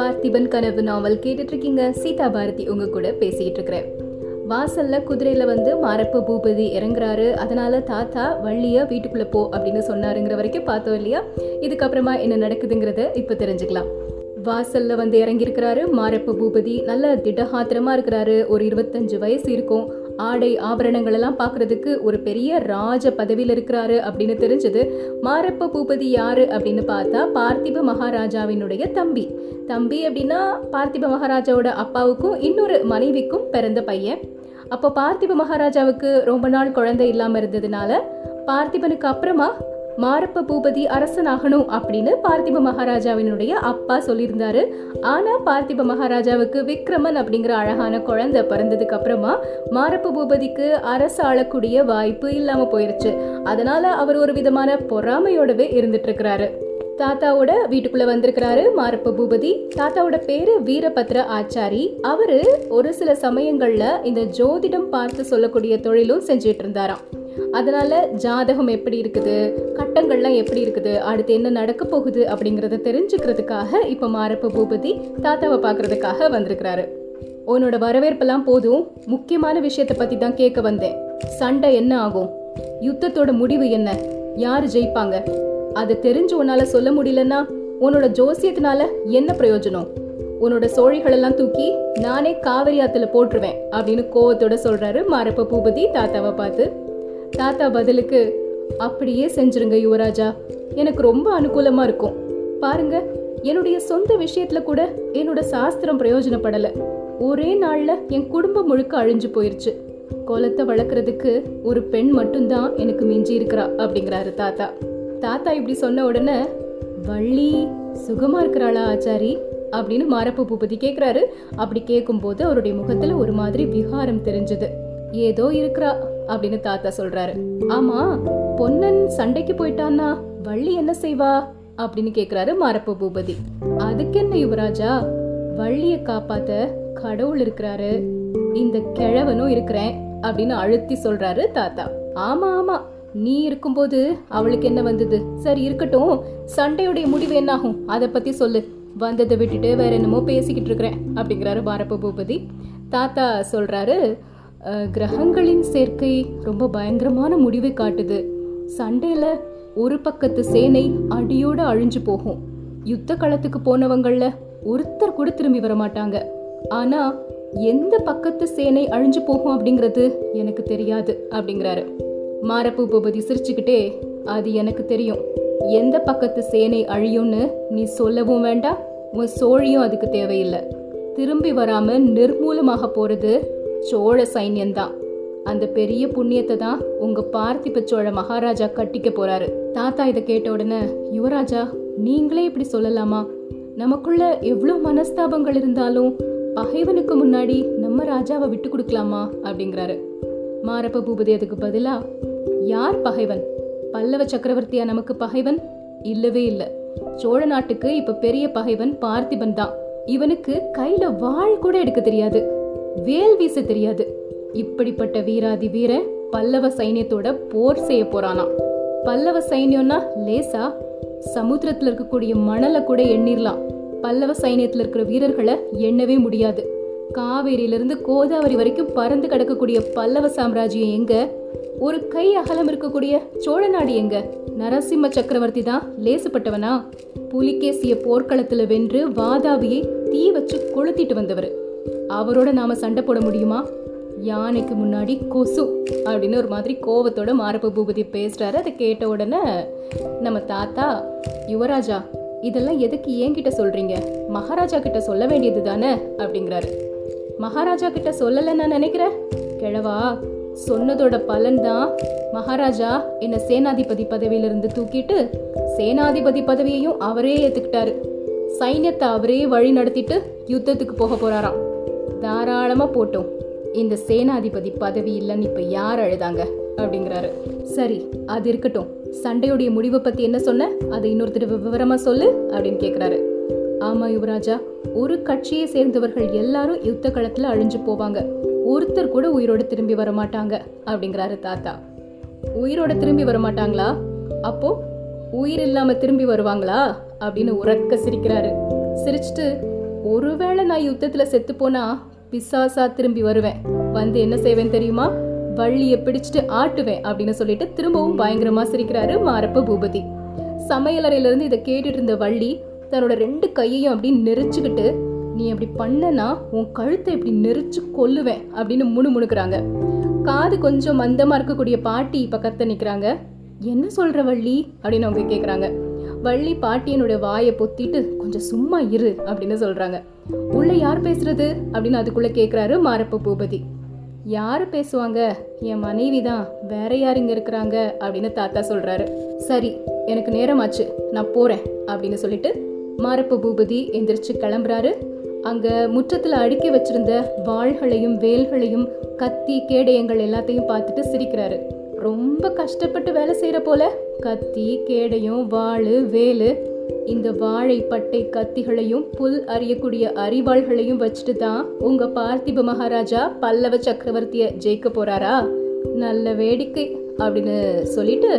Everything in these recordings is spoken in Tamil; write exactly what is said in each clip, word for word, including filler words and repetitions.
பார்த்திபன் கனவு நாவல் கேட்டுட்டு இருக்கீங்க. சீதா பாரதி உங்க கூட பேசிட்டு இருக்கிறேன். வாசல்ல குதிரையில வந்து மாரப்ப பூபதி இறங்குறாரு. அதனால தாத்தா வள்ளியா வீட்டுக்குள்ள போ அப்படின்னு சொன்னாருங்கிற வரைக்கும் பார்த்தோம் இல்லையா? இதுக்கப்புறமா என்ன நடக்குதுங்கிறத இப்ப தெரிஞ்சுக்கலாம். வாசல்ல வந்து இறங்கியிருக்கிறாரு மாரப்ப பூபதி. நல்ல திடகாத்திரமா இருக்கிறாரு. ஒரு இருபத்தஞ்சு வயசு இருக்கும். ஆடை ஆபரணங்கள் எல்லாம் பார்க்கறதுக்கு ஒரு பெரிய ராஜ பதவியில் இருக்கிறாரு அப்படின்னு தெரிஞ்சது. மாரப்ப பூபதி யாரு அப்படின்னு பார்த்தா பார்த்திப மகாராஜாவினுடைய தம்பி. தம்பி அப்படின்னா பார்த்திப மகாராஜாவோட அப்பாவுக்கும் இன்னொரு மனைவிக்கும் பிறந்த பையன். அப்போ பார்த்திப மகாராஜாவுக்கு ரொம்ப நாள் குழந்தை இல்லாமல் இருந்ததுனால பார்த்திபனுக்கு அப்புறமா மாரப்ப பூபதி அரசனாகணும் அப்படின்னு பார்த்திப மகாராஜாவினுடைய அப்பா சொல்லியிருந்தாரு. ஆனா பார்த்திப மகாராஜாவுக்கு விக்ரமன் அப்படிங்கிற அழகான குழந்தை பிறந்ததுக்கு அப்புறமா மாரப்ப பூபதிக்கு அரசு ஆளக்கூடிய வாய்ப்பு இல்லாம போயிருச்சு. அதனால அவர் ஒரு விதமான பொறாமையோடவே இருந்துட்டு இருக்கிறாரு. தாத்தாவோட வீட்டுக்குள்ள வந்திருக்கிறாரு மாரப்ப பூபதி. தாத்தாவோட பேரு வீரபத்ர ஆச்சாரி. அவரு ஒரு சில சமயங்கள்ல இந்த ஜோதிடம் பார்த்து சொல்லக்கூடிய தொழிலும் செஞ்சுட்டு இருந்தாராம். அதனால ஜாதகம் எப்படி இருக்குது, கட்டங்கள்லாம் எப்படி இருக்குது, அடுத்து என்ன நடக்க போகுது அப்படிங்கறத தெரிஞ்சுக்கிறதுக்காக இப்ப மாரப்ப பூபதி தாத்தாவை பாக்குறதுக்காக வந்திருக்கிறாரு. உன்னோட வரவேற்பெல்லாம் போதும், முக்கியமான விஷயத்த பத்தி தான் கேட்க வந்தேன். சண்டை என்ன ஆகும், யுத்தத்தோட முடிவு என்ன, யாரு ஜெயிப்பாங்க, அதை தெரிஞ்சு உன்னால சொல்ல முடியலன்னா உன்னோட ஜோசியத்தினால என்ன பிரயோஜனம்? உன்னோட சோழிகளெல்லாம் தூக்கி நானே காவேரி ஆத்துல போட்டுருவேன் அப்படின்னு கோவத்தோட சொல்றாரு மாரப்ப பூபதி தாத்தாவை பார்த்து. தாத்தா பதிலுக்கு, அப்படியே செஞ்சிருங்க யுவராஜா, எனக்கு ரொம்ப அனுகூலமா இருக்கும். பாருங்க, என்னுடைய சொந்த விஷயத்துல கூட என்னோட சாஸ்திரம் பிரயோஜனப்படல. ஒரே நாள்ல என் குடும்பம் முழுக்க அழிஞ்சு போயிருச்சு. கோலத்தை வளர்க்கறதுக்கு ஒரு பெண் மட்டும்தான் எனக்கு மிஞ்சி இருக்கிறா அப்படிங்கிறாரு தாத்தா. தாத்தா இப்படி சொன்ன உடனே, வள்ளி சுகமா இருக்கிறாளா ஆச்சாரி அப்படின்னு மாரப்ப பூபதி கேட்கிறாரு. அப்படி கேட்கும் போது அவருடைய முகத்துல ஒரு மாதிரி விகாரம் தெரிஞ்சது. ஏதோ இருக்கிறா அப்படின்னு தாத்தா சொல்றாரு. ஆமா, பொன்னன் சண்டைக்கு போயிட்டான்னா வள்ளி என்ன செய்வா அப்படின்னு கேக்குறாரு மாரப்ப பூபதி. அதுக்கு என்ன யுவராஜா, வள்ளிய காப்பாத்த கடவுள் இருக்கிறாரு, இந்த கிழவனும் இருக்கிறேன் அப்படின்னு அழுத்தி சொல்றாரு தாத்தா. ஆமா ஆமா, நீ இருக்கும்போது அவளுக்கு என்ன வந்தது? சரி இருக்கட்டும், சண்டையுடைய முடிவு என்ன ஆகும் அதை பத்தி சொல்லு. வந்ததை விட்டுட்டு வேற என்னமோ பேசிக்கிட்டு இருக்கிறேன் அப்படிங்கிறாரு மாரப்ப பூபதி. தாத்தா சொல்றாரு, கிரகங்களின் சேர்க்கை ரொம்ப பயங்கரமான முடிவை காட்டுது. சண்டையில ஒரு பக்கத்து சேனை அடியோட அழிஞ்சு போகும். யுத்த களத்துக்கு போனவங்கள ஒருத்தர் கூட திரும்பி வர மாட்டாங்க. ஆனா எந்த பக்கத்து சேனை அழிஞ்சு போகும் அப்படிங்கிறது எனக்கு தெரியாது அப்படிங்கிறாரு மாரப்ப பூபதி சிரிச்சுக்கிட்டே. அது எனக்கு தெரியும், எந்த பக்கத்து சேனை அழியும்னு நீ சொல்லவும் வேண்டாம், உன் சோழியும் அதுக்கு தேவையில்லை. திரும்பி வராம நிர்மூலமாக போறது சோழ சைன்யம்தான். அந்த பெரிய புண்ணியத்தை தான் உங்க பார்த்திப சோழ மகாராஜா கட்டிக்க போறாரு. தாத்தா இதை கேட்ட உடனே, யுவராஜா நீங்களே இப்படி சொல்லலாமா? நமக்குள்ள எவ்வளவு மனஸ்தாபங்கள் இருந்தாலும் பகைவனுக்கு முன்னாடி நம்ம ராஜாவை விட்டு கொடுக்கலாமா அப்படிங்கிறாரு மாரப்ப பூபதி. அதுக்கு பதிலா, யார் பகைவன்? பல்லவ சக்கரவர்த்தியா நமக்கு பகைவன்? இல்லவே இல்லை. சோழ நாட்டுக்கு இப்ப பெரிய பகைவன் பார்த்திபன் தான். இவனுக்கு கையில வாள் கூட எடுக்க தெரியாது, வேல் வீச தெரியாது. இப்படிப்பட்ட வீராதி வீர பல்லவ சைன்யத்தோட போர் செய்ய போறானா? பல்லவ சைன்யம்னா லேசா சமுத்திரத்துல இருக்கக்கூடிய மணலை கூட எண்ணிரலாம். பல்லவ சைன்யத்துல இருக்கிற வீரர்களை எண்ணவே முடியாது. காவேரியிலிருந்து கோதாவரி வரைக்கும் பறந்து கிடக்கக்கூடிய பல்லவ சாம்ராஜ்யம் எங்க? ஒரு கை அகலம் இருக்கக்கூடிய சோழ நாடு எங்க? நரசிம்ம சக்கரவர்த்தி தான் லேசுப்பட்டவனா? புலிகேசிய போர்க்களத்துல வென்று வாதாபியை தீ வச்சு கொளுத்திட்டு வந்தவர். அவரோட நாம சண்டை போட முடியுமா? யானைக்கு முன்னாடி கொசு அப்படின்னு ஒரு மாதிரி கோவத்தோட மாரப்ப பூபதி பேசுறாரு. அதை கேட்ட உடனே நம்ம தாத்தா, யுவராஜா இதெல்லாம் எதுக்கு ஏங்கிட்ட சொல்றீங்க? மகாராஜா கிட்ட சொல்ல வேண்டியது தானே அப்படிங்கிறாரு. மகாராஜா கிட்ட சொல்லலைன்னு நான் நினைக்கிறேன் கிழவா. சொன்னதோட பலன் தான் மகாராஜா என்ன சேனாதிபதி பதவியிலிருந்து தூக்கிட்டு சேனாதிபதி பதவியையும் அவரே ஏத்துக்கிட்டாரு. சைன்யத்தை அவரே வழி நடத்திட்டு யுத்தத்துக்கு போக போறாராம். தாராளமா போட்டோம், இந்த சேனாதிபதி பதவி இல்லைன்னு இப்ப யார் அழுதாங்க அப்படிங்கிறாரு. சரி அது இருக்கட்டும், சண்டையுடைய முடிவை பத்தி என்ன சொன்ன, அதை இன்னொருத்தர் விவரமா சொல்லு அப்படின்னு கேக்குறாரு. ஆமா யுவராஜா, ஒரு கட்சியை சேர்ந்தவர்கள் எல்லாரும் யுத்த களத்துல அழிஞ்சு போவாங்க. ஒருத்தர் கூட உயிரோட திரும்பி வர மாட்டாங்க அப்படிங்கிறாரு தாத்தா. உயிரோட திரும்பி வர மாட்டாங்களா? அப்போ உயிர் இல்லாம திரும்பி வருவாங்களா அப்படின்னு உரக்க சிரிக்கிறாரு. சிரிச்சுட்டு, ஒருவேளை நான் யுத்தத்துல செத்து போனா பிசாசா திரும்பி வருவேன், வந்து என்ன செய்வேன் தெரியுமா, வள்ளிய பிடிச்சிட்டு ஆட்டுவேன் அப்படின்னு சொல்லிட்டு திரும்பவும் பயங்கரமா சிரிக்கிறாரு மாரப்ப பூபதி. சமையலறையில இருந்து இதை கேட்டுட்டு இருந்த வள்ளி தன்னோட ரெண்டு கையையும் அப்படி நெரிச்சுக்கிட்டு, நீ அப்படி பண்ணனா உன் கழுத்தை இப்படி நெரிச்சு கொல்லுவேன் அப்படின்னு முணுமுணுக்குறாங்க. காது கொஞ்சம் மந்தமா இருக்கக்கூடிய பாட்டி இப்ப கத்த நிக்கிறாங்க. என்ன சொல்ற வள்ளி அப்படின்னு அவங்க கேக்குறாங்க. வள்ளி பாட்டியனோட வாயை பொத்திட்டு கொஞ்சம் சும்மா இரு அப்படின்னு சொல்றாங்க. உள்ள யார் பேசுறது அப்படின்னு அதுக்குள்ள கேக்குறாரு மாரப்ப பூபதி. யாரு பேசுவாங்க, என் மனைவி தான், வேற யார் இங்க இருக்கிறாங்க அப்படின்னு தாத்தா சொல்றாரு. சரி எனக்கு நேரமாச்சு, நான் போறேன் அப்படின்னு சொல்லிட்டு மாரப்ப பூபதி எந்திரிச்சு கிளம்புறாரு. அங்க முற்றத்துல அடுக்கி வச்சிருந்த வாள்களையும் வேல்களையும் கத்தி கேடயங்கள் எல்லாத்தையும் பார்த்துட்டு சிரிக்கிறாரு. ரொம்ப கஷ்டப்பட்டு வேலை செய்யற போல, கத்தி கேடயம் வாள் வேலு இந்த வாழைப்பட்டை கத்திகளையும் புல் அறியக்கூடிய அறிவாள்களையும் வச்சுட்டு தான் உங்க பார்த்திப மகாராஜா பல்லவ சக்கரவர்த்திய ஜெயிக்க போறாரா, நல்ல வேடிக்கை அப்படின்னு சொல்லிட்டு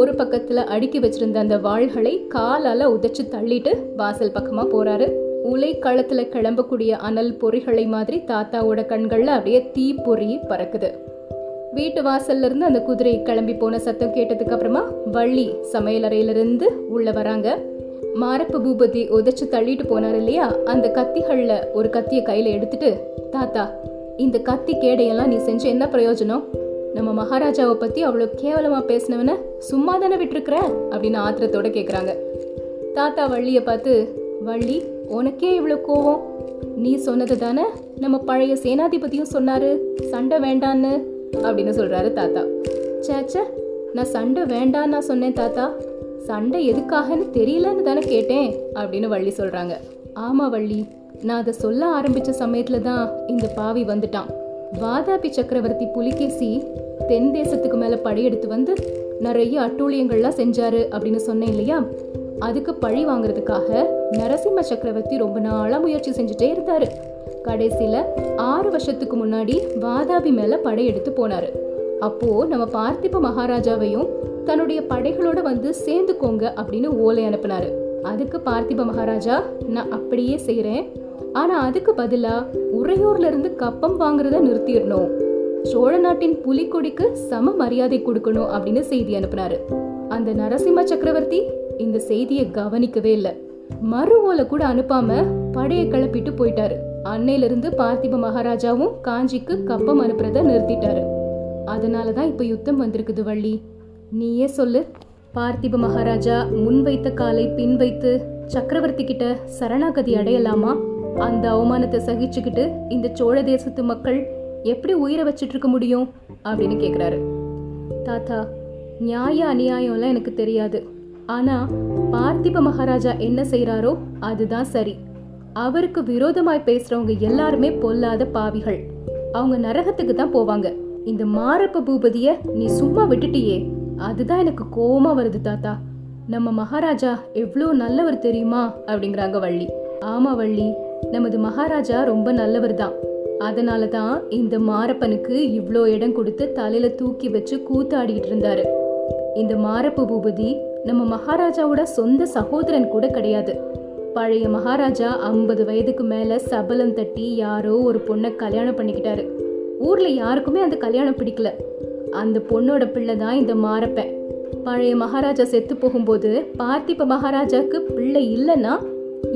ஒரு பக்கத்துல அடுக்கி வச்சிருந்த அந்த வாள்களை காலால உதைச்சு தள்ளிட்டு வாசல் பக்கமா போறாரு. உலை களத்துல கிளம்பக்கூடிய அனல் பொறிகளை மாதிரி தாத்தாவோட கண்கள்ல அப்படியே தீ பொறி பறக்குது. வீட்டு வாசல்ல இருந்து அந்த குதிரை கிளம்பி போன சத்தம் கேட்டதுக்கு அப்புறமா வள்ளி சமையலறையிலிருந்து உள்ள வராங்க. மாரப்ப பூபதி உதைச்சு தள்ளிட்டு போனார் இல்லையா, அந்த கத்திகள்ல ஒரு கத்திய கையில எடுத்துட்டு, தாத்தா இந்த கத்தி கேடையெல்லாம் நீ செஞ்சு என்ன பிரயோஜனம், நம்ம மகாராஜாவை பத்தி அவ்வளவு கேவலமா பேசினவன சும்மா தானே விட்டுருக்குற அப்படின்னு ஆத்திரத்தோட கேக்குறாங்க. தாத்தா வள்ளிய பார்த்து, வள்ளி உனக்கே இவ்வளவு கோவம், நீ சொன்னது தானே நம்ம பழைய சேனாதிபதியும் சொன்னாரு, சண்டை வேண்டான்னு அப்படின்னு சொல்றாரு தாத்தா. சேச்சே நான் சண்டை வேண்டான்னு நான் சொன்னேன் தாத்தா, சண்டை எதுக்காகன்னு தெரியலன்னு தானே கேட்டேன் அப்படின்னு வள்ளி சொல்றாங்க. ஆமா வள்ளி, நான் அதை சொல்ல ஆரம்பிச்ச சமயத்துல தான் இந்த பாவி வந்துட்டான். வாதாபி சக்கரவர்த்தி புலிகேசி தென் தேசத்துக்கு மேல படையெடுத்து வந்து நிறைய அட்டூழியங்கள்லாம் செஞ்சாரு அப்படின்னு சொன்னேன் இல்லையா, அதுக்கு பழி வாங்குறதுக்காக நரசிம்ம சக்கரவர்த்தி ரொம்ப நாளா முயற்சி செஞ்சுட்டே இருந்தாரு. கடைசியில ஆறு வருஷத்துக்கு முன்னாடி வாதாபி மேல படையெடுத்து போனாரு. அப்போ நம்ம பார்த்திப மகாராஜாவையும் தன்னுடைய படைகளோட வந்து சேர்ந்துக்கோங்க அப்படின்னு ஓலை அனுப்புனாரு. அதுக்கு பார்த்திப மகாராஜா, நான் அப்படியே செய்யறேன், ஆனா அதுக்கு பதிலா உறையூர்ல இருந்து கப்பம் வாங்குறத நிறுத்திடணும், சோழ நாட்டின் புலிக்கொடிக்கு சம மரியாதை கொடுக்கணும் அப்படின்னு செய்தி அனுப்புனாரு. அந்த நரசிம்ம சக்கரவர்த்தி இந்த செய்தியை கவனிக்கவே இல்லை, மறு ஓலை கூட அனுப்பாம படையை கிளப்பிட்டு போயிட்டாரு. அன்னையில இருந்து பார்த்திப மகாராஜாவும் காஞ்சிக்கு கப்பம் அனுப்புறத நிறுத்திட்டாரு. அதனாலதான் இப்ப யுத்தம் வந்திருக்குது வள்ளி, நீயே சொல்லு, பார்த்திப மகாராஜா முன்வைத்த காலை பின் வைத்து சக்கரவர்த்தி கிட்ட சரணாகதி அடையலாமா, அந்த அவமானத்தை சகிச்சுக்கிட்டு இந்த சோழ தேசத்து மக்கள் எப்படி உயிரை வச்சுட்டு இருக்க முடியும் அப்படின்னு கேட்குறாரு. தாத்தா நியாய அநியாயம்லாம் எனக்கு தெரியாது, ஆனால் பார்த்திப மகாராஜா என்ன செய்கிறாரோ அதுதான் சரி. அவருக்கு விரோதமாய் பேசுகிறவங்க எல்லாருமே பொல்லாத பாவிகள், அவங்க நரகத்துக்கு தான் போவாங்க. இந்த மாரப்ப பூபதியை நீ சும்மா விட்டுட்டியே, அதுதான் எனக்கு கோபமாக வருது தாத்தா. நம்ம மகாராஜா எவ்வளோ நல்லவர் தெரியுமா அப்படிங்கிறாங்க வள்ளி. ஆமா வள்ளி, நமது மகாராஜா ரொம்ப நல்லவர் தான், அதனால தான் இந்த மாரப்பனுக்கு இவ்வளோ இடம் கொடுத்து தலையில தூக்கி வச்சு கூத்தாடிட்டு இருந்தாரு. இந்த மாரப்ப பூபதி நம்ம மகாராஜாவோட சொந்த சகோதரன் கூட கிடையாது. பழைய மகாராஜா ஐம்பது வயதுக்கு மேல சபலம் தட்டி யாரோ ஒரு பொண்ணை கல்யாணம் பண்ணிக்கிட்டாரு. ஊர்ல யாருக்குமே அந்த கல்யாணம் பிடிக்கல. அந்த பொண்ணோட பிள்ளை தான் இந்த மாரப்பன். பழைய மகாராஜா செத்து போகும்போது பார்த்திப மகாராஜாக்கு பிள்ளை இல்லைன்னா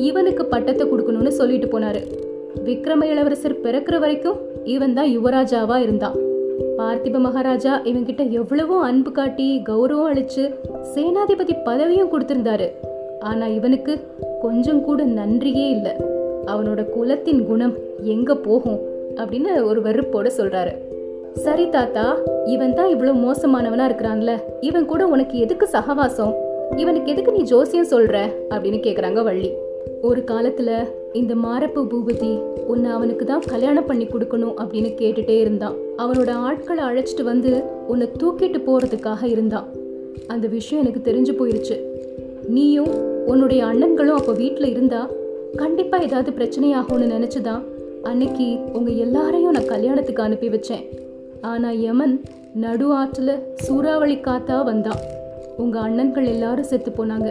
இவனுக்கு பட்டத்தை கொடுக்கணும்னு சொல்லிட்டு போனாரு. விக்ரம இளவரசர் பிறக்கிற வரைக்கும் இவன் தான் யுவராஜாவா இருந்தான். பார்த்திப மகாராஜா இவன்கிட்ட எவ்வளவோ அன்பு காட்டி கௌரவம் அளிச்சு சேனாதிபதி பதவியும் கொடுத்திருந்தாரு. ஆனா இவனுக்கு கொஞ்சம் கூட நன்றியே இல்லை. அவனோட குலத்தின் குணம் எங்க போகும் அப்படின்னு ஒரு வெறுப்போட சொல்றாரு. சரி தாத்தா, இவன் தான் இவ்வளவு மோசமானவனா இருக்கிறான்ல, இவன் கூட உனக்கு எதுக்கு சகவாசம், இவனுக்கு எதுக்கு நீ ஜோசியம் சொல்ற அப்படின்னு கேக்குறாங்க வள்ளி. ஒரு காலத்துல இந்த மாரப்ப பூபதி உன்னை அவனுக்கு தான் கல்யாணம் பண்ணி கொடுக்கணும் அப்படின்னு கேட்டுட்டே இருந்தான். அவனோட ஆட்களை அழைச்சிட்டு வந்து உன்னை தூக்கிட்டு போறதுக்காக இருந்தான். அந்த விஷயம் எனக்கு தெரிஞ்சு போயிருச்சு. நீயும் உன்னுடைய அண்ணன்களும் அப்போ வீட்டுல இருந்தா கண்டிப்பா ஏதாவது பிரச்சனையாகும்னு நினைச்சுதான் அன்னைக்கு உங்க எல்லாரையும் நான் கல்யாணத்துக்கு அனுப்பி வச்சேன். ஆனா யமன் நடு ஆற்றுல சூறாவளி காத்தா வந்தான். உங்க அண்ணன்கள் எல்லாரும் செத்து போனாங்க,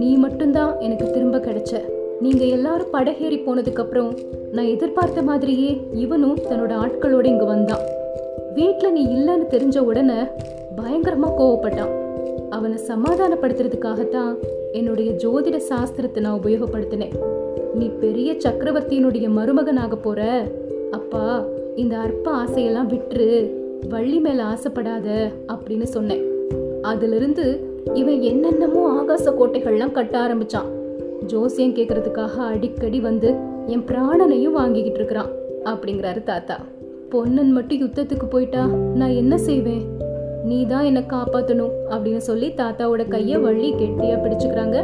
நீ மட்டும்தான் எனக்கு திரும்ப கிடைச்ச. நீங்க எல்லாரும் படகேறி போனதுக்கு அப்புறம் நான் எதிர்பார்த்த மாதிரியே இவனும் தன்னோட ஆட்களோட இங்க வந்தான். வீட்டுல நீ இல்லன்னு தெரிஞ்ச உடனே பயங்கரமா கோவப்பட்டான். அவனை சமாதானப்படுத்துறதுக்காகத்தான் என்னுடைய ஜோதிட சாஸ்திரத்தை நான் உபயோகப்படுத்தினேன். நீ பெரிய சக்கரவர்த்தியினுடைய மருமகனாக போற, அப்பா இந்த அற்ப ஆசையெல்லாம் விட்டுரு, வள்ளி மேல ஆசைப்படாத அப்படின்னு சொன்னேன். அதுல இருந்து இவன் என்னென்னமோ ஆகாச கோட்டைகள்லாம் கட்ட ஆரம்பிச்சான். ஜோசியம் கேட்கறதுக்காக அடிக்கடி வந்து என் பிராணனையும் வாங்கிக்கிட்டு இருக்கிறான் அப்படிங்கிறாரு தாத்தா. பொன்னன் மட்டும் யுத்தத்துக்கு போயிட்டா நான் என்ன செய்வேன்? நீ தான் என்னை காப்பாற்றணும் அப்படின்னு சொல்லி தாத்தாவோட கையை வள்ளி கெட்டியா பிடிச்சுக்கிறாங்க.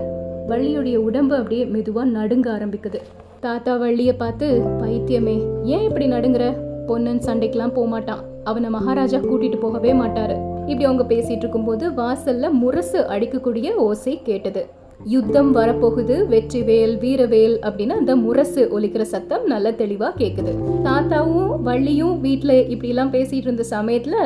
வள்ளியுடைய உடம்பு அப்படியே மெதுவா நடுங்க ஆரம்பிக்குது. தாத்தா வள்ளிய பார்த்து, பைத்தியமே, ஏன் இப்படி நடுங்குற? பொன்னன் சண்டைக்கெல்லாம் போகமாட்டான், அவனை மகாராஜா கூட்டிட்டு போகவே மாட்டாரு. இப்படி அவங்க பேசிட்டு இருக்கும் போது வாசல்ல முரசு அடிக்கக்கூடிய ஓசை கேட்டது. யுத்தம் வரப்போகுது, வெற்றி வேல் வீரவேல் அப்படின்னு அந்த முரசு ஒலிக்கிற சத்தம் நல்ல தெளிவா கேக்குது. தாத்தாவும் வள்ளியும் வீட்டுல இப்படி எல்லாம் பேசிட்டு இருந்த சமயத்துல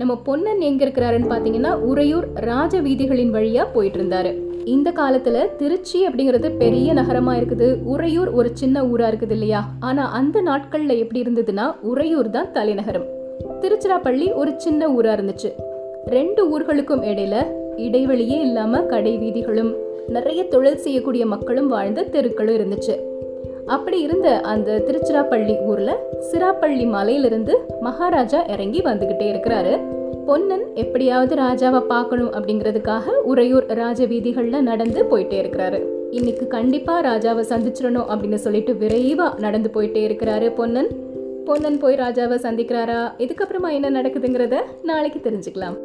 நம்ம பொன்னன் எங்க இருக்கிறாருன்னு பாத்தீங்கன்னா உறையூர் ராஜ வீதிகளின் வழியா போயிட்டு இருந்தாரு. இந்த காலத்துல திருச்சி அப்படிங்கிறது பெரிய நகரமா இருக்குது, உறையூர் ஒரு சின்ன ஊரா இருக்குது இல்லையா? ஆனா அந்த நாட்கள்ல எப்படி இருந்ததுன்னா உறையூர் தான் தலைநகரம், திருச்சிராப்பள்ளி ஒரு சின்ன ஊரா இருந்துச்சு. ரெண்டு ஊர்களுக்கும் இடையில இடைவெளியே இல்லாம கடை வீதிகளும் நிறைய தொழில் செய்யக்கூடிய மக்களும் வாழ்ந்த தெருக்களும் இருந்துச்சு. அப்படி இருந்த அந்த திருச்சிராப்பள்ளி ஊர்ல சிராப்பள்ளி மலையிலிருந்து மகாராஜா இறங்கி வந்துகிட்டே இருக்கிறாரு. பொன்னன் எப்படியாவது ராஜாவை பார்க்கணும் அப்படிங்கிறதுக்காக உறையூர் ராஜ வீதிகள்ல நடந்து போயிட்டே இருக்கிறாரு. இன்னைக்கு கண்டிப்பா ராஜாவை சந்திச்சிடணும் அப்படின்னு சொல்லிட்டு விரைவா நடந்து போயிட்டே இருக்கிறாரு பொன்னன். பொன்னன் போய் ராஜாவை சந்திக்கிறாரா? இதுக்கப்புறமா என்ன நடக்குதுங்கிறத நாளைக்கு தெரிஞ்சுக்கலாம்.